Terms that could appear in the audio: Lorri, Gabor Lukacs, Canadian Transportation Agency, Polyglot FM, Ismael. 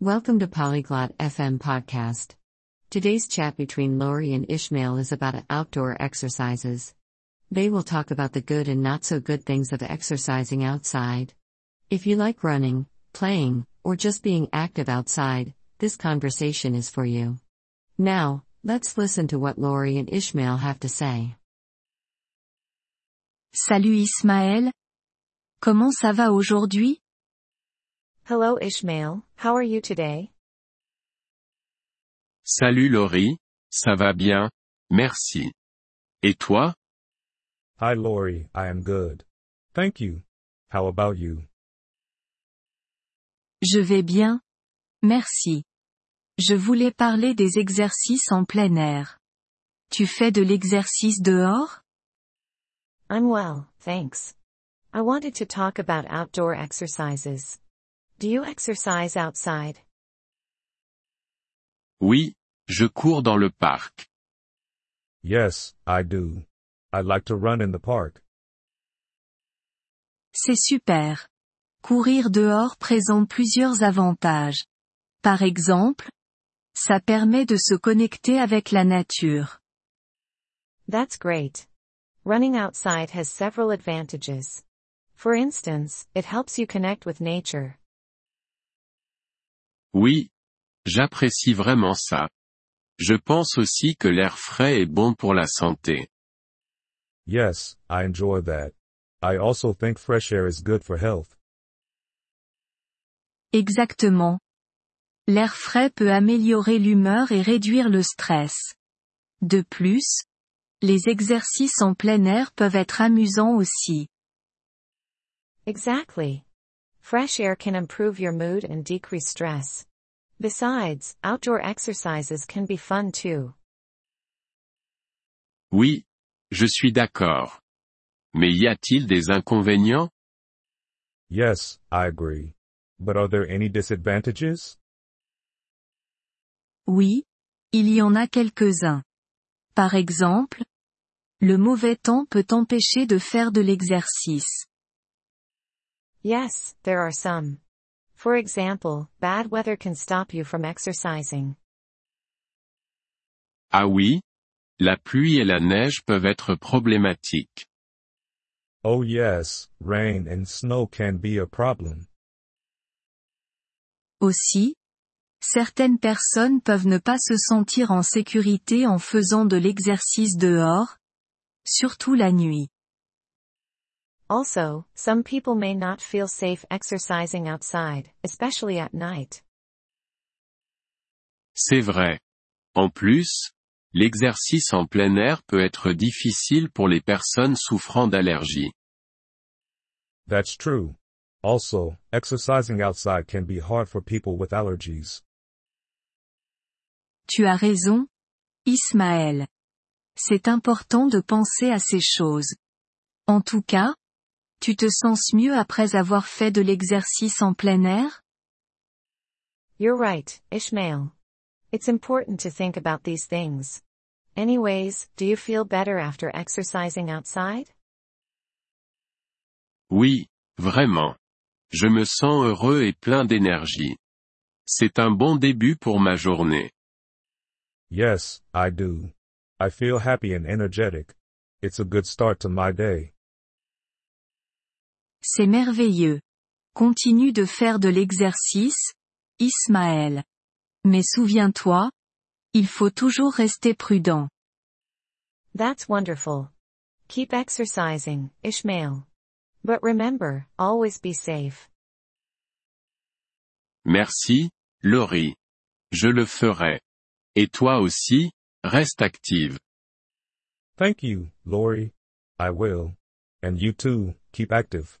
Welcome to Polyglot FM podcast. Today's chat between Lorri and Ismael is about outdoor exercises. They will talk about the good and not so good things of exercising outside. If you like running, playing, or just being active outside, this conversation is for you. Now, let's listen to what Lorri and Ismael have to say. Salut Ismael. Comment ça va aujourd'hui? Hello Ismael, how are you today? Salut Lorri, ça va bien, merci. Et toi? Hi Lorri, I am good. Thank you. How about you? Je vais bien. Merci. Je voulais parler des exercices en plein air. Tu fais de l'exercice dehors? I'm well, thanks. I wanted to talk about outdoor exercises. Do you exercise outside? Oui, je cours dans le parc. Yes, I do. I like to run in the park. C'est super. Courir dehors présente plusieurs avantages. Par exemple, ça permet de se connecter avec la nature. That's great. Running outside has several advantages. For instance, it helps you connect with nature. Oui, j'apprécie vraiment ça. Je pense aussi que l'air frais est bon pour la santé. Yes, I enjoy that. I also think fresh air is good for health. Exactement. L'air frais peut améliorer l'humeur et réduire le stress. De plus, les exercices en plein air peuvent être amusants aussi. Exactly. Fresh air can improve your mood and decrease stress. Besides, outdoor exercises can be fun too. Oui, je suis d'accord. Mais y a-t-il des inconvénients? Yes, I agree. But are there any disadvantages? Oui, il y en a quelques-uns. Par exemple, le mauvais temps peut empêcher de faire de l'exercice. Yes, there are some. For example, bad weather can stop you from exercising. Ah oui, la pluie et la neige peuvent être problématiques. Oh yes, rain and snow can be a problem. Aussi, certaines personnes peuvent ne pas se sentir en sécurité en faisant de l'exercice dehors, surtout la nuit. Also, some people may not feel safe exercising outside, especially at night. C'est vrai. En plus, l'exercice en plein air peut être difficile pour les personnes souffrant d'allergies. That's true. Also, exercising outside can be hard for people with allergies. Tu as raison, Ismael. C'est important de penser à ces choses. En tout cas, tu te sens mieux après avoir fait de l'exercice en plein air? You're right, Ismael. It's important to think about these things. Anyways, do you feel better after exercising outside? Oui, vraiment. Je me sens heureux et plein d'énergie. C'est un bon début pour ma journée. Yes, I do. I feel happy and energetic. It's a good start to my day. C'est merveilleux. Continue de faire de l'exercice, Ismael. Mais souviens-toi, il faut toujours rester prudent. That's wonderful. Keep exercising, Ismael. But remember, always be safe. Merci, Lorri. Je le ferai. Et toi aussi, reste active. Thank you, Lorri. I will. And you too, keep active.